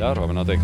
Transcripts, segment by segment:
Där har vi någonting.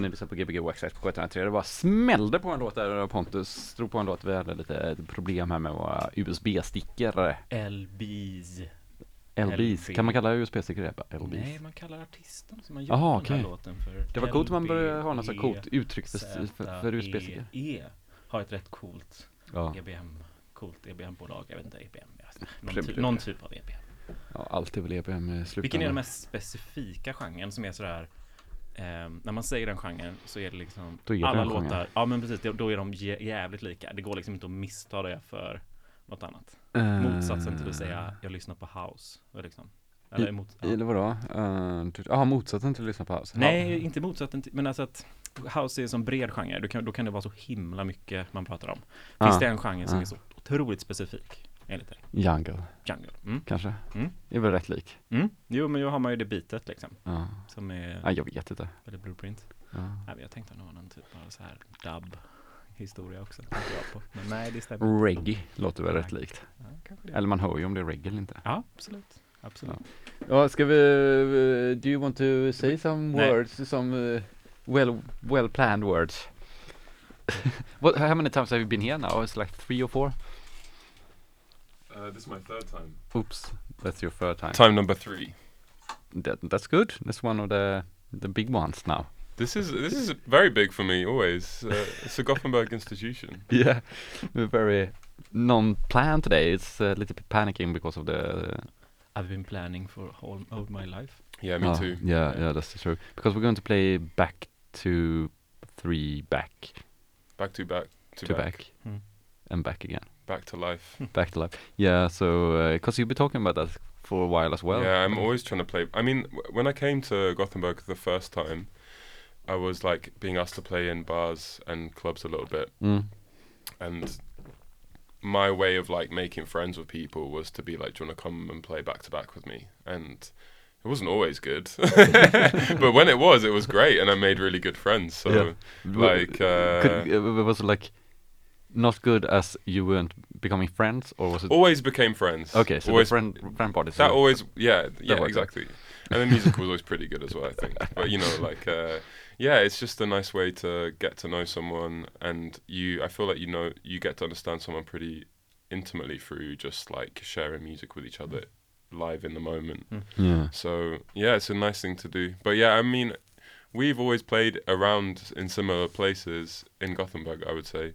Ni lyssnade på GBG Wax Trax på 703. Det bara smällde på en låt där. Pontus drog på en låt. Vi hade lite problem här med våra USB-stickor. LBs. Kan man kalla USB-stickor det? LBs. Nej, man kallar artisten som har gjort den här låten för LB. Det var coolt man började ha något så coolt uttryck för USB-stickor. E har ett rätt coolt EBM-bolag. Jag vet inte, EBM. Någon typ av EBM. Ja, allt är väl EBM. Vilken är den mest specifika genren som är sådär... när man säger den genren så är det liksom är alla låtar, genren. Ja men precis, då är de jävligt lika. Det går liksom inte att missta det för något annat. Motsatsen till att säga jag lyssnar på house liksom. Eller vadå? Motsatsen till att lyssna på house. Nej, inte motsatsen till, men alltså att house är en sån bred genre. Då kan det vara så himla mycket man pratar om. Finns det en genre som är så otroligt specifik? Enligt dig? Jungle. Mm. Kanske. Mm. Det är väl rätt lik. Mm. Jo, men då har man ju det bitet liksom. Ja. Som är... Ja, jag vet inte. Eller blueprint. Ja. Nej, jag tänkte att det var någon typ av så här dub-historia också. Men nej, det stämmer. Reggae låter väl rätt likt. Ja, kanske det. Eller man hör ju om det är reggae eller inte. Ja, absolut. Ja, ska vi... do you want to say some words? Some well-planned words? How many times have you been here now? It's like 3 or 4? This is my third time. Oops, that's your third time. Time number 3. That's good. That's one of the big ones now. This is very big for me always. It's a Gothenburg institution. Yeah, we're very non-planned today. It's a little bit panicking because of the. I've been planning for all of my life. Yeah, me too. Yeah, that's true. Because we're going to play back to three back. Back to back to back. And back again. Back to life. Back to life. Yeah. So because you've been talking about that for a while as well. Yeah, I'm always trying to play. I mean, when I came to Gothenburg the first time, I was like being asked to play in bars and clubs a little bit, and my way of like making friends with people was to be like, "Do you want to come and play back to back with me?" And it wasn't always good, but when it was great, and I made really good friends. So, like, was it like not good as you weren't becoming friends, or was it? Always became friends. Okay, so always the friend parties. That always, yeah, exactly. And the music was always pretty good as well, I think. But you know, like. Yeah, it's just a nice way to get to know someone, and I feel like you get to understand someone pretty intimately through just like sharing music with each other live in the moment. Yeah. So yeah, it's a nice thing to do. But yeah, I mean, we've always played around in similar places in Gothenburg, I would say,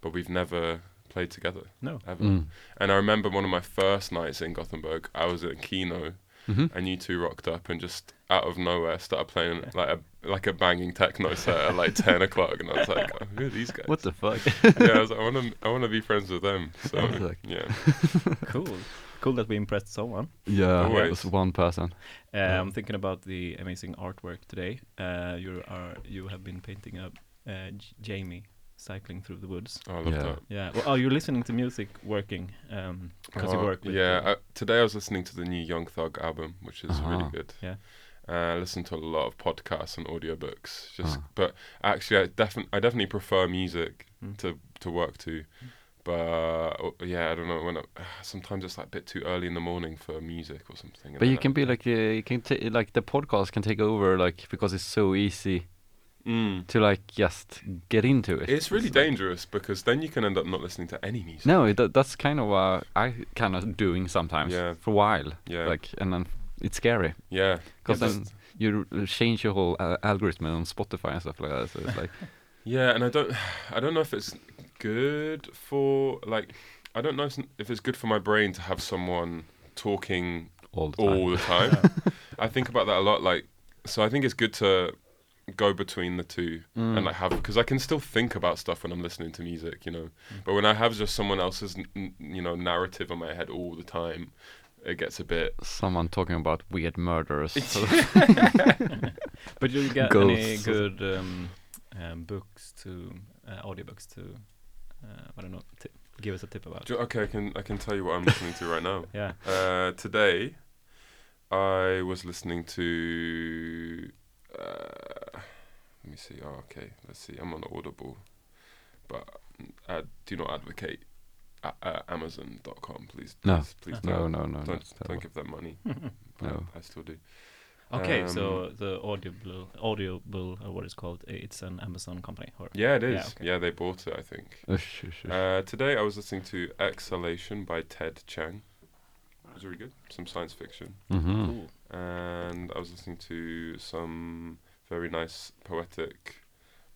but we've never played together. No. Ever. And I remember one of my first nights in Gothenburg, I was at Kino. And you two rocked up and just out of nowhere started playing like a banging techno set at like 10 o'clock, and I was like, oh, "Who are these guys? What the fuck?" Yeah, I was like, "I want to be friends with them." So like, yeah, cool that we impressed someone. Yeah, it was one person. I'm thinking about the amazing artwork today. You have been painting up Jamie cycling through the woods. Oh, I love that. Yeah. Well, you're listening to music working because you work with... Yeah. Today I was listening to the new Young Thug album, which is really good. Yeah. I listen to a lot of podcasts and audiobooks. But actually, I definitely prefer music to work to. But I don't know. Sometimes it's like a bit too early in the morning for music or something. But you can be like the podcast can take over, like, because it's so easy. To like just get into it. It's really dangerous because then you can end up not listening to any music. No, that's kind of what I kind of doing sometimes for a while. Yeah. Like, and then it's scary. Yeah. Because then you change your whole algorithm on Spotify and stuff like that. So it's like. Yeah, and I don't know if it's good for like, I don't know if it's good for my brain to have someone talking all the time. I think about that a lot. Like, so I think it's good to go between the two and like have, because I can still think about stuff when I'm listening to music, you know, but when I have just someone else's narrative in my head all the time, it gets a bit someone talking about weird murders. But do you get any good books to audiobooks to I don't know, give us a tip about? Okay, I can tell you what I'm listening to right now. Yeah. Today I was listening to let me see. Oh, okay. Let's see. I'm on Audible, but I do not advocate Amazon.com. Please don't give them money. No, I still do. Okay, so the Audible, what it's called, it's an Amazon company. Or? Yeah, it is. Yeah, okay. Yeah, they bought it, I think. Today I was listening to Exhalation by Ted Chiang. It was really good. Some science fiction. Mm-hmm. Cool. And I was listening to some very nice poetic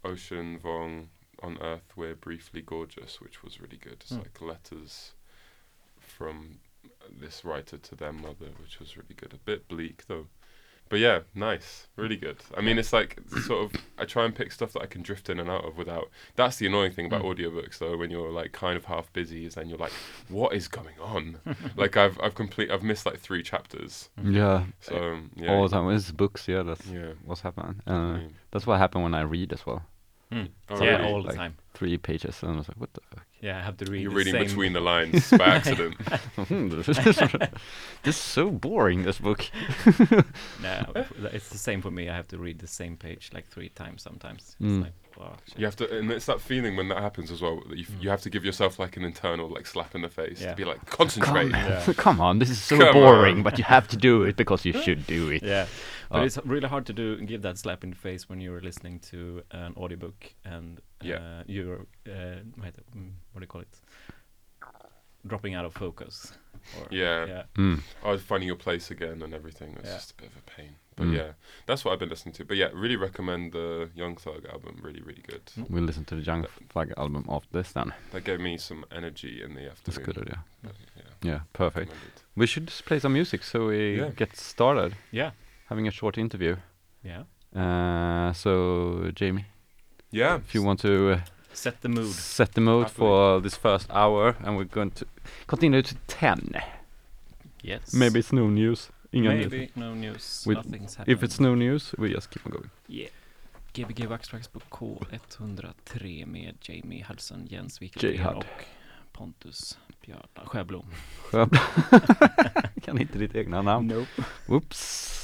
Ocean Vong, On Earth We're Briefly Gorgeous, which was really good. It's like letters from this writer to their mother, which was really good. A bit bleak though, but yeah, nice, really good. I mean, it's like sort of I try and pick stuff that I can drift in and out of without. That's the annoying thing about audiobooks though, when you're like kind of half busy, is then you're like, what is going on? Like I've missed like 3 chapters. Yeah. So yeah. All the time it's books. Yeah, that's what's happening. That's what happened when I read as well. So yeah, all the time. 3 pages, and I was like, what the fuck? Yeah, I have to read. You're reading between the lines by accident. This is so boring, this book. No, it's the same for me. I have to read the same page like 3 times sometimes. It's like, wow. You have to, and it's that feeling when that happens as well. That you have to give yourself like an internal like slap in the face to be like, concentrate. Come on, this is so boring, but you have to do it because you should do it. Yeah, but it's really hard to give that slap in the face when you're listening to an audiobook and you're what do you call it? Dropping out of focus. Or finding your place again and everything. That's just a bit of a pain. But yeah, that's what I've been listening to. But yeah, really recommend the Young Thug album. Really, really good. We'll listen to the Young Thug album after this then. That gave me some energy in the afternoon. That's a good idea. But, yeah, perfect. We should just play some music so we get started. Yeah. Having a short interview. Yeah. So, Jamie. Yeah. If you want to... set the mood. Set the mood for this first hour. And we're going to continue to 10. Yes. Maybe it's no news. Maybe no news. Nothing's happening. If it's no news, we just keep on going. Yeah. GBG Wax Trax på K 103 med Jamie Hudson, Jens Wikelgren och Pontus Björn Sjöblom. Kan inte ditt egna namn. Nope. Oops.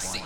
Assi.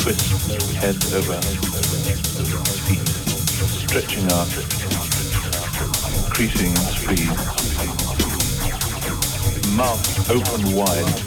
twist head over feet, stretching out, increasing speed, mouth open wide.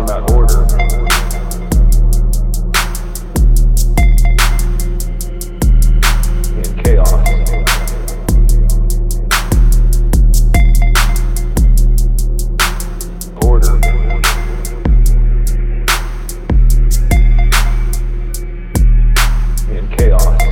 in that order. In chaos. Order. In chaos.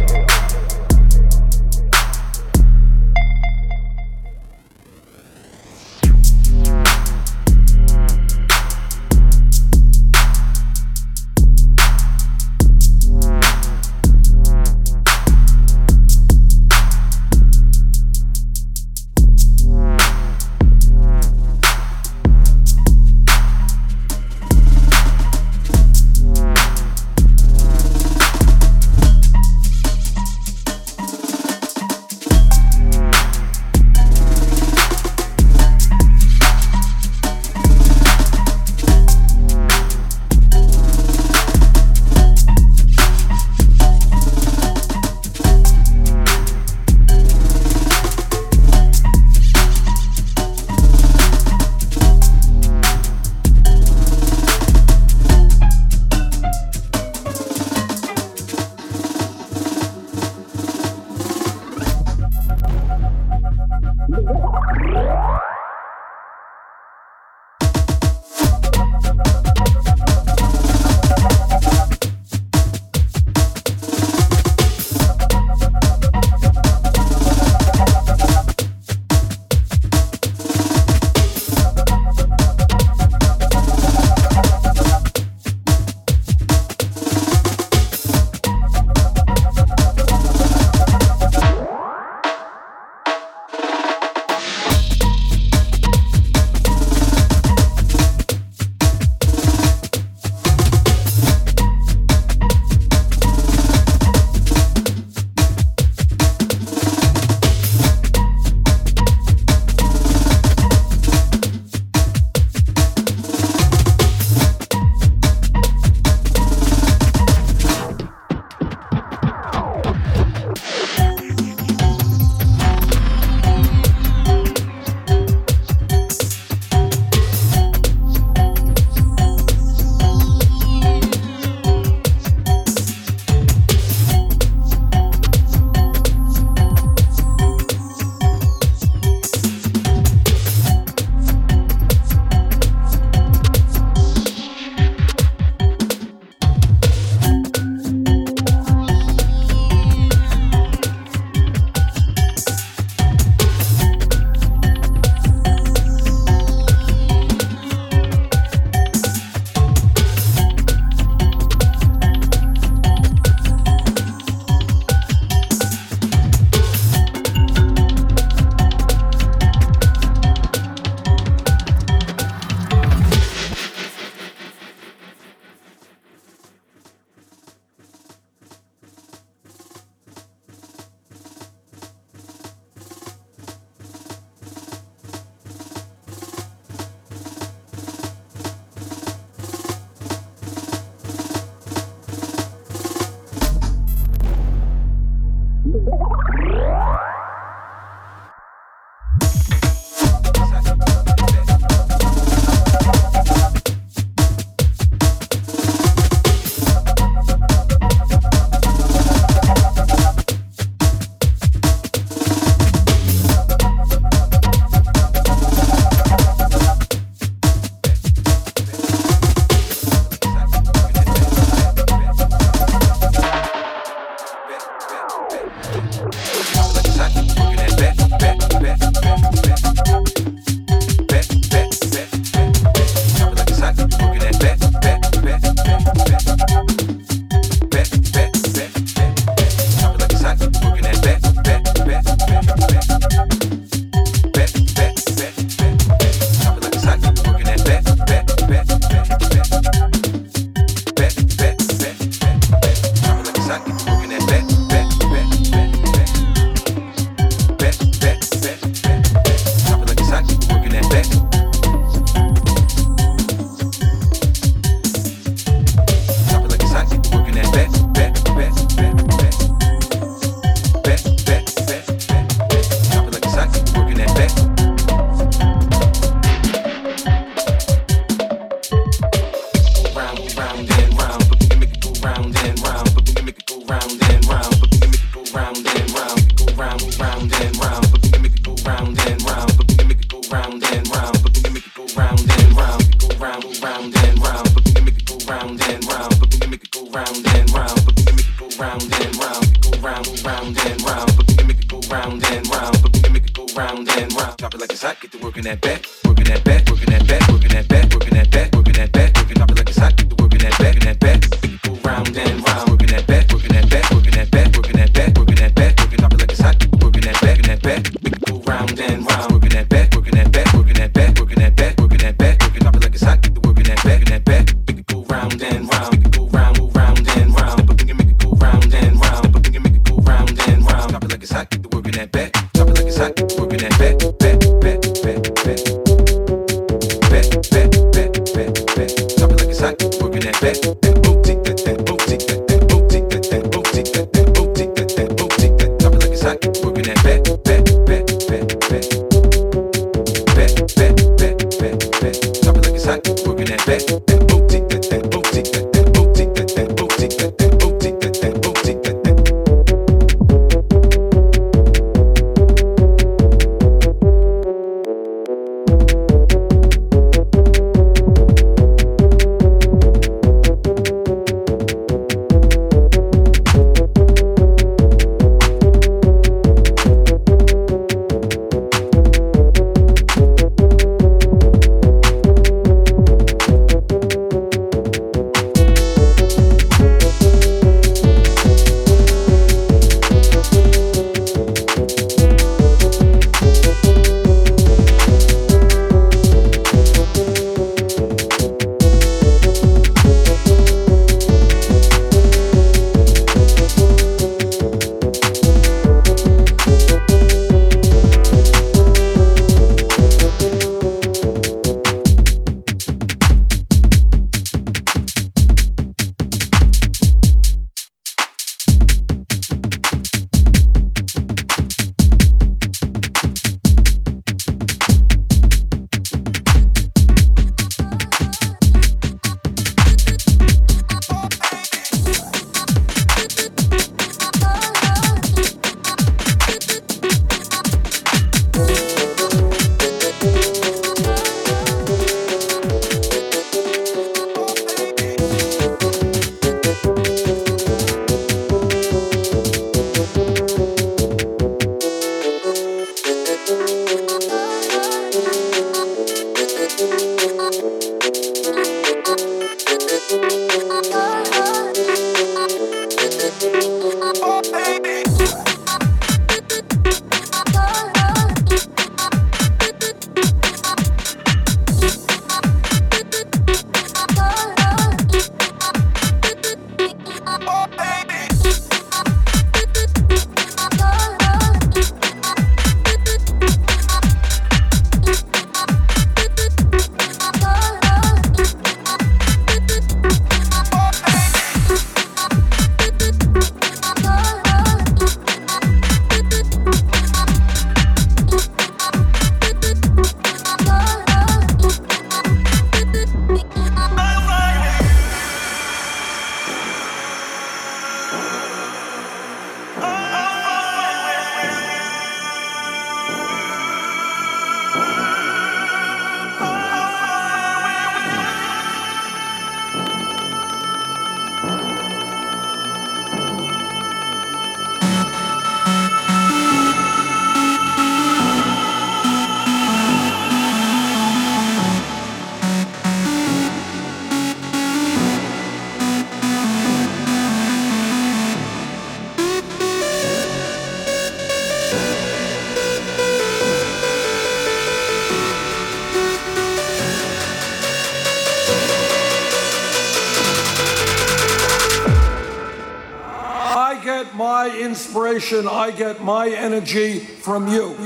Inspiration, I get my energy from you.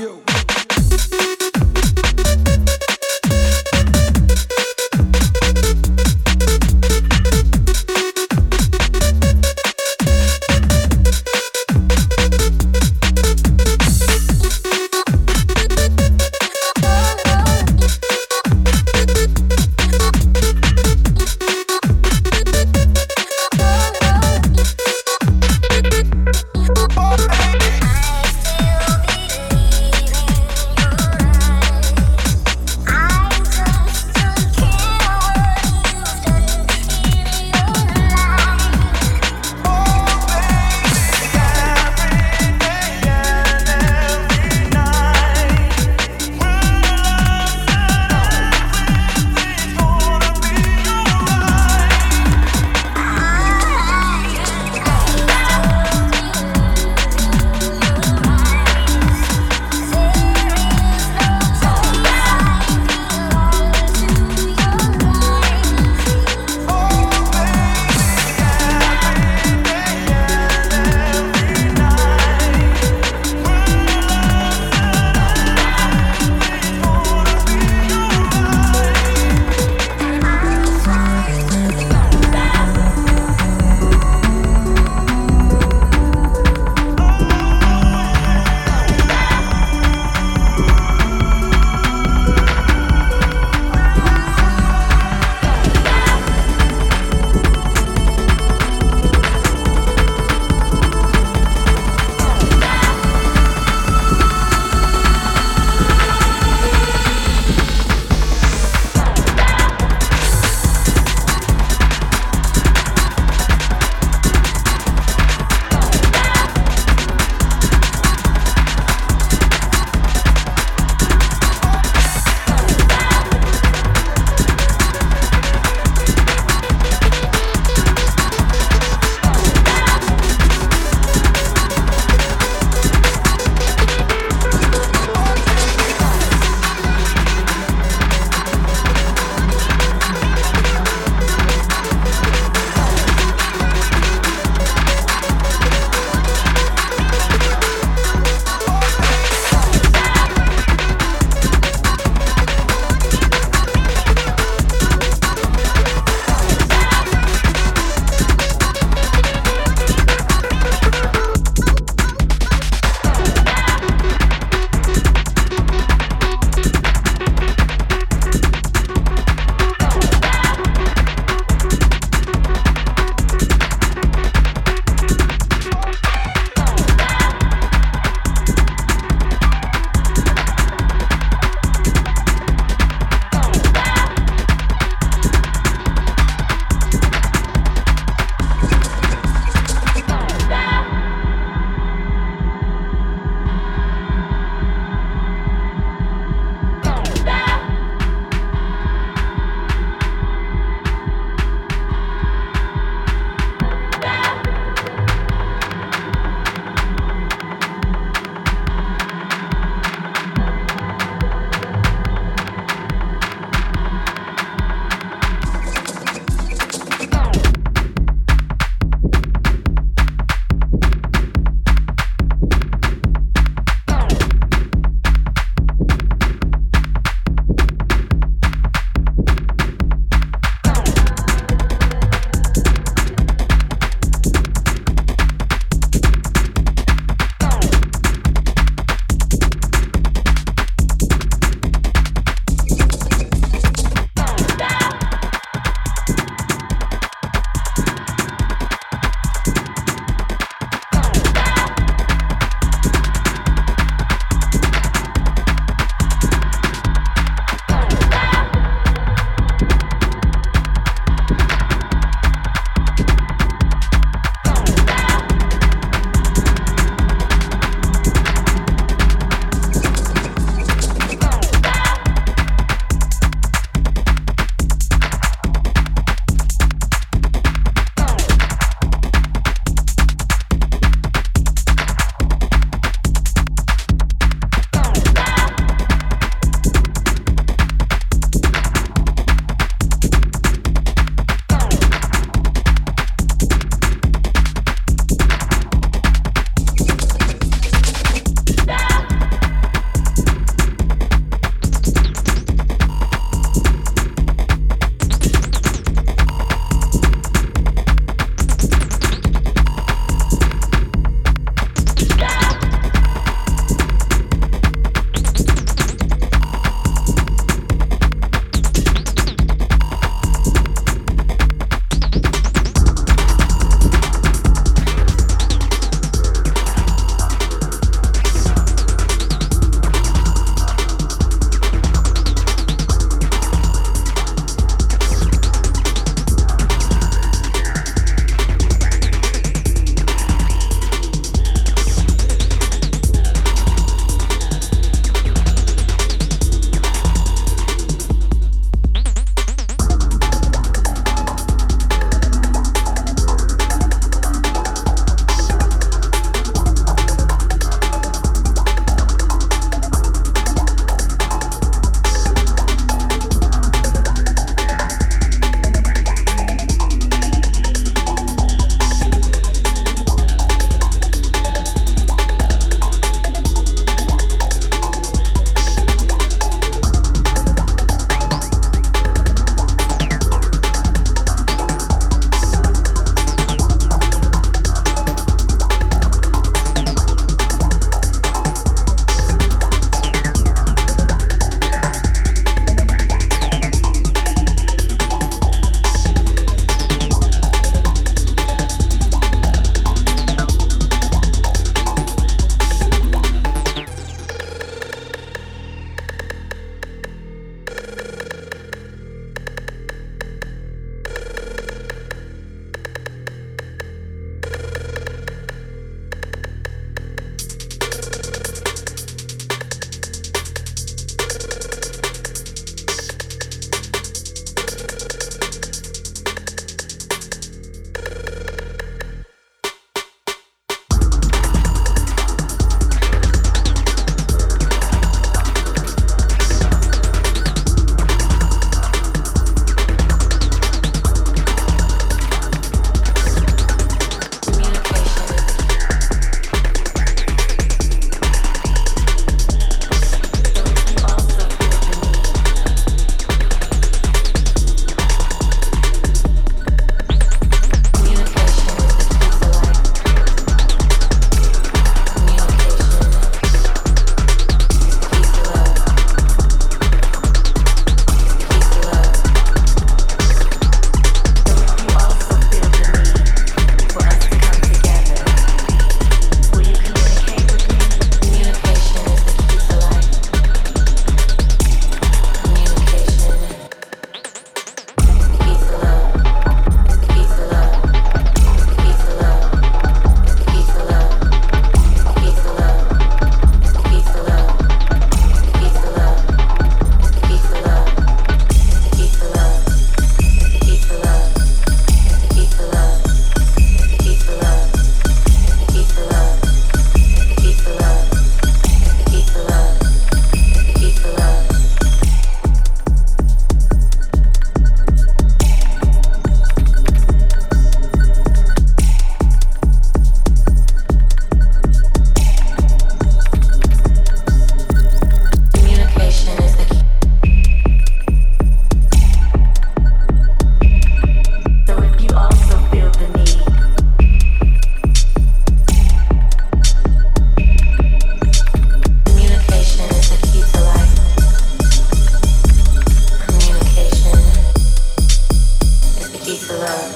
key to love.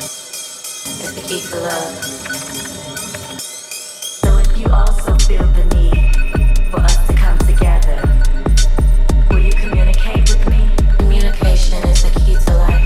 It's the key to love. So if you also feel the need for us to come together, will you communicate with me? Communication is the key to life.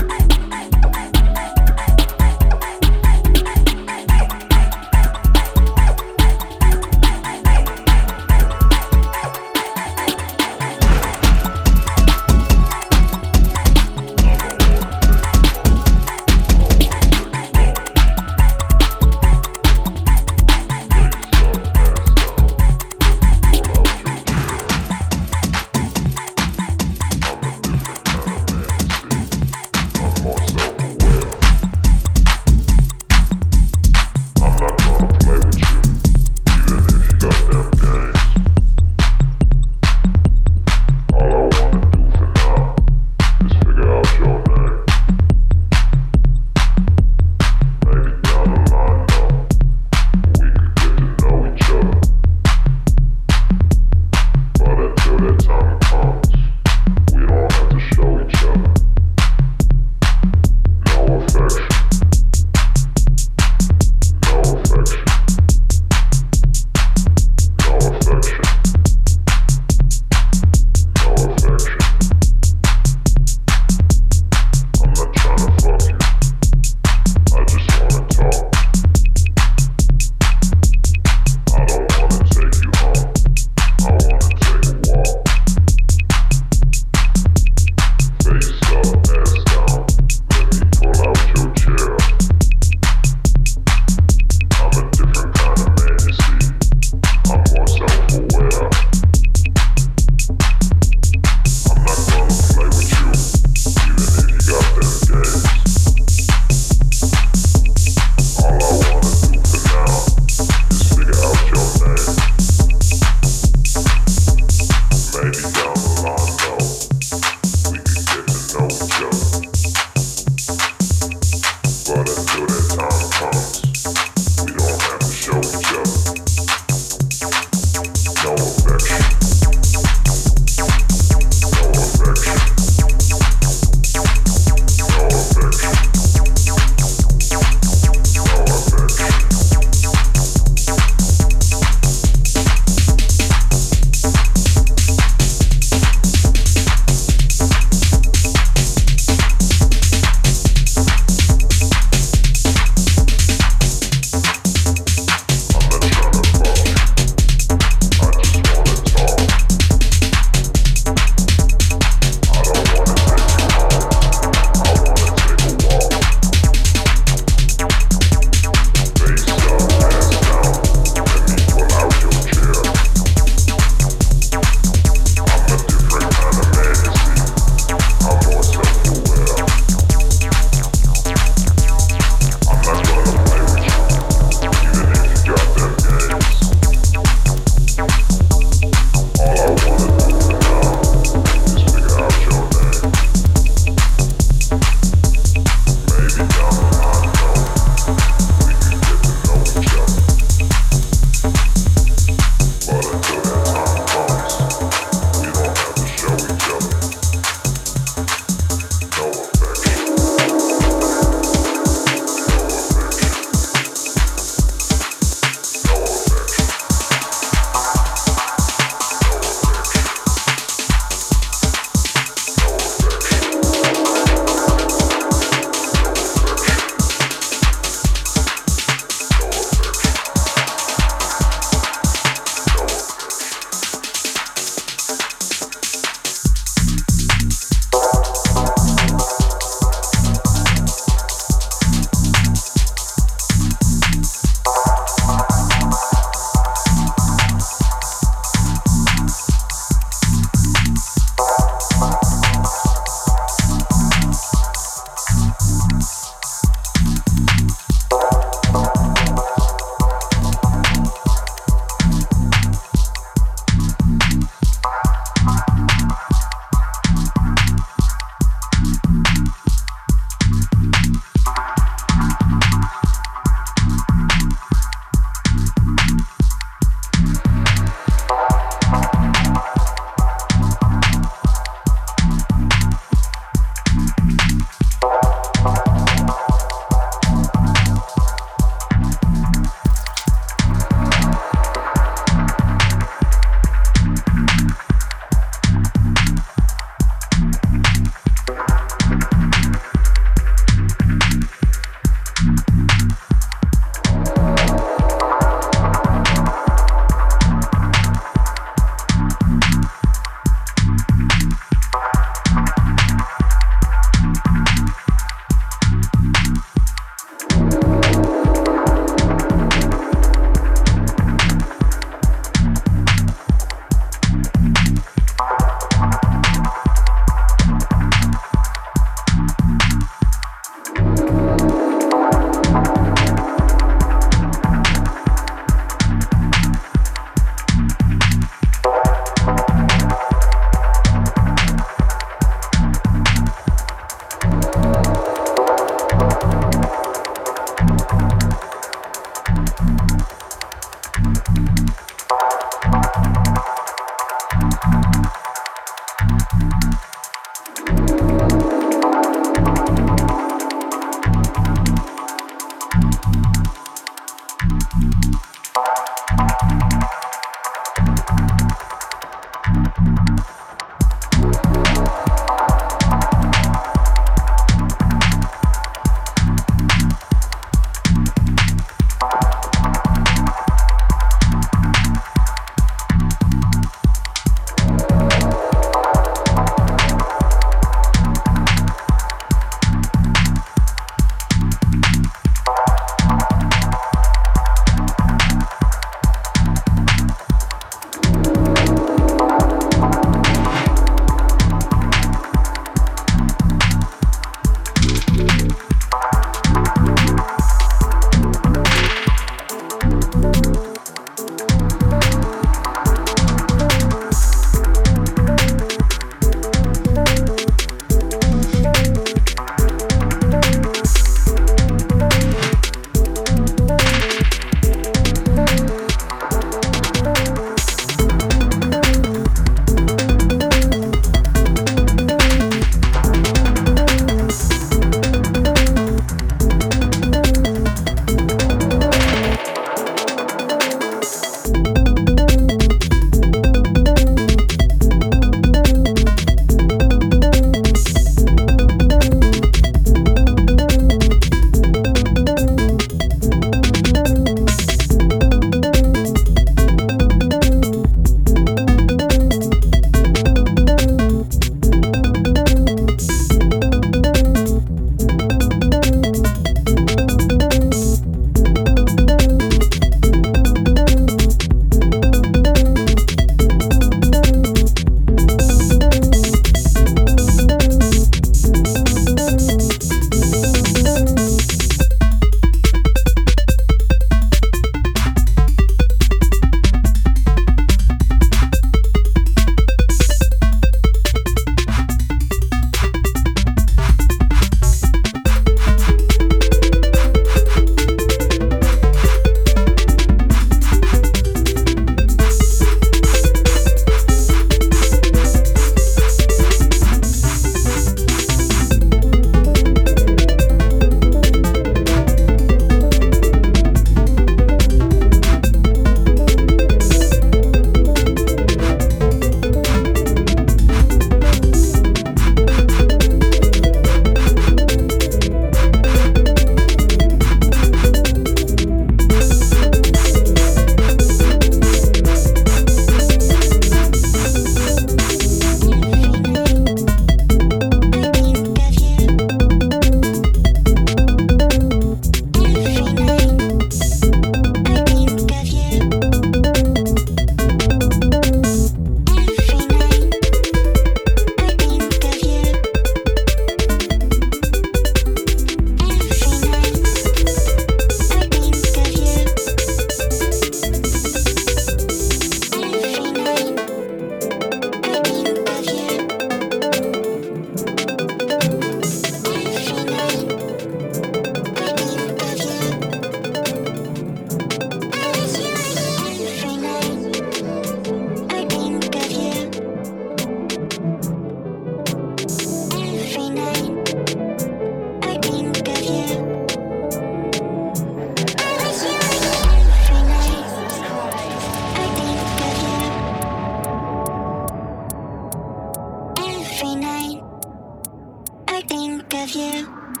I think of you.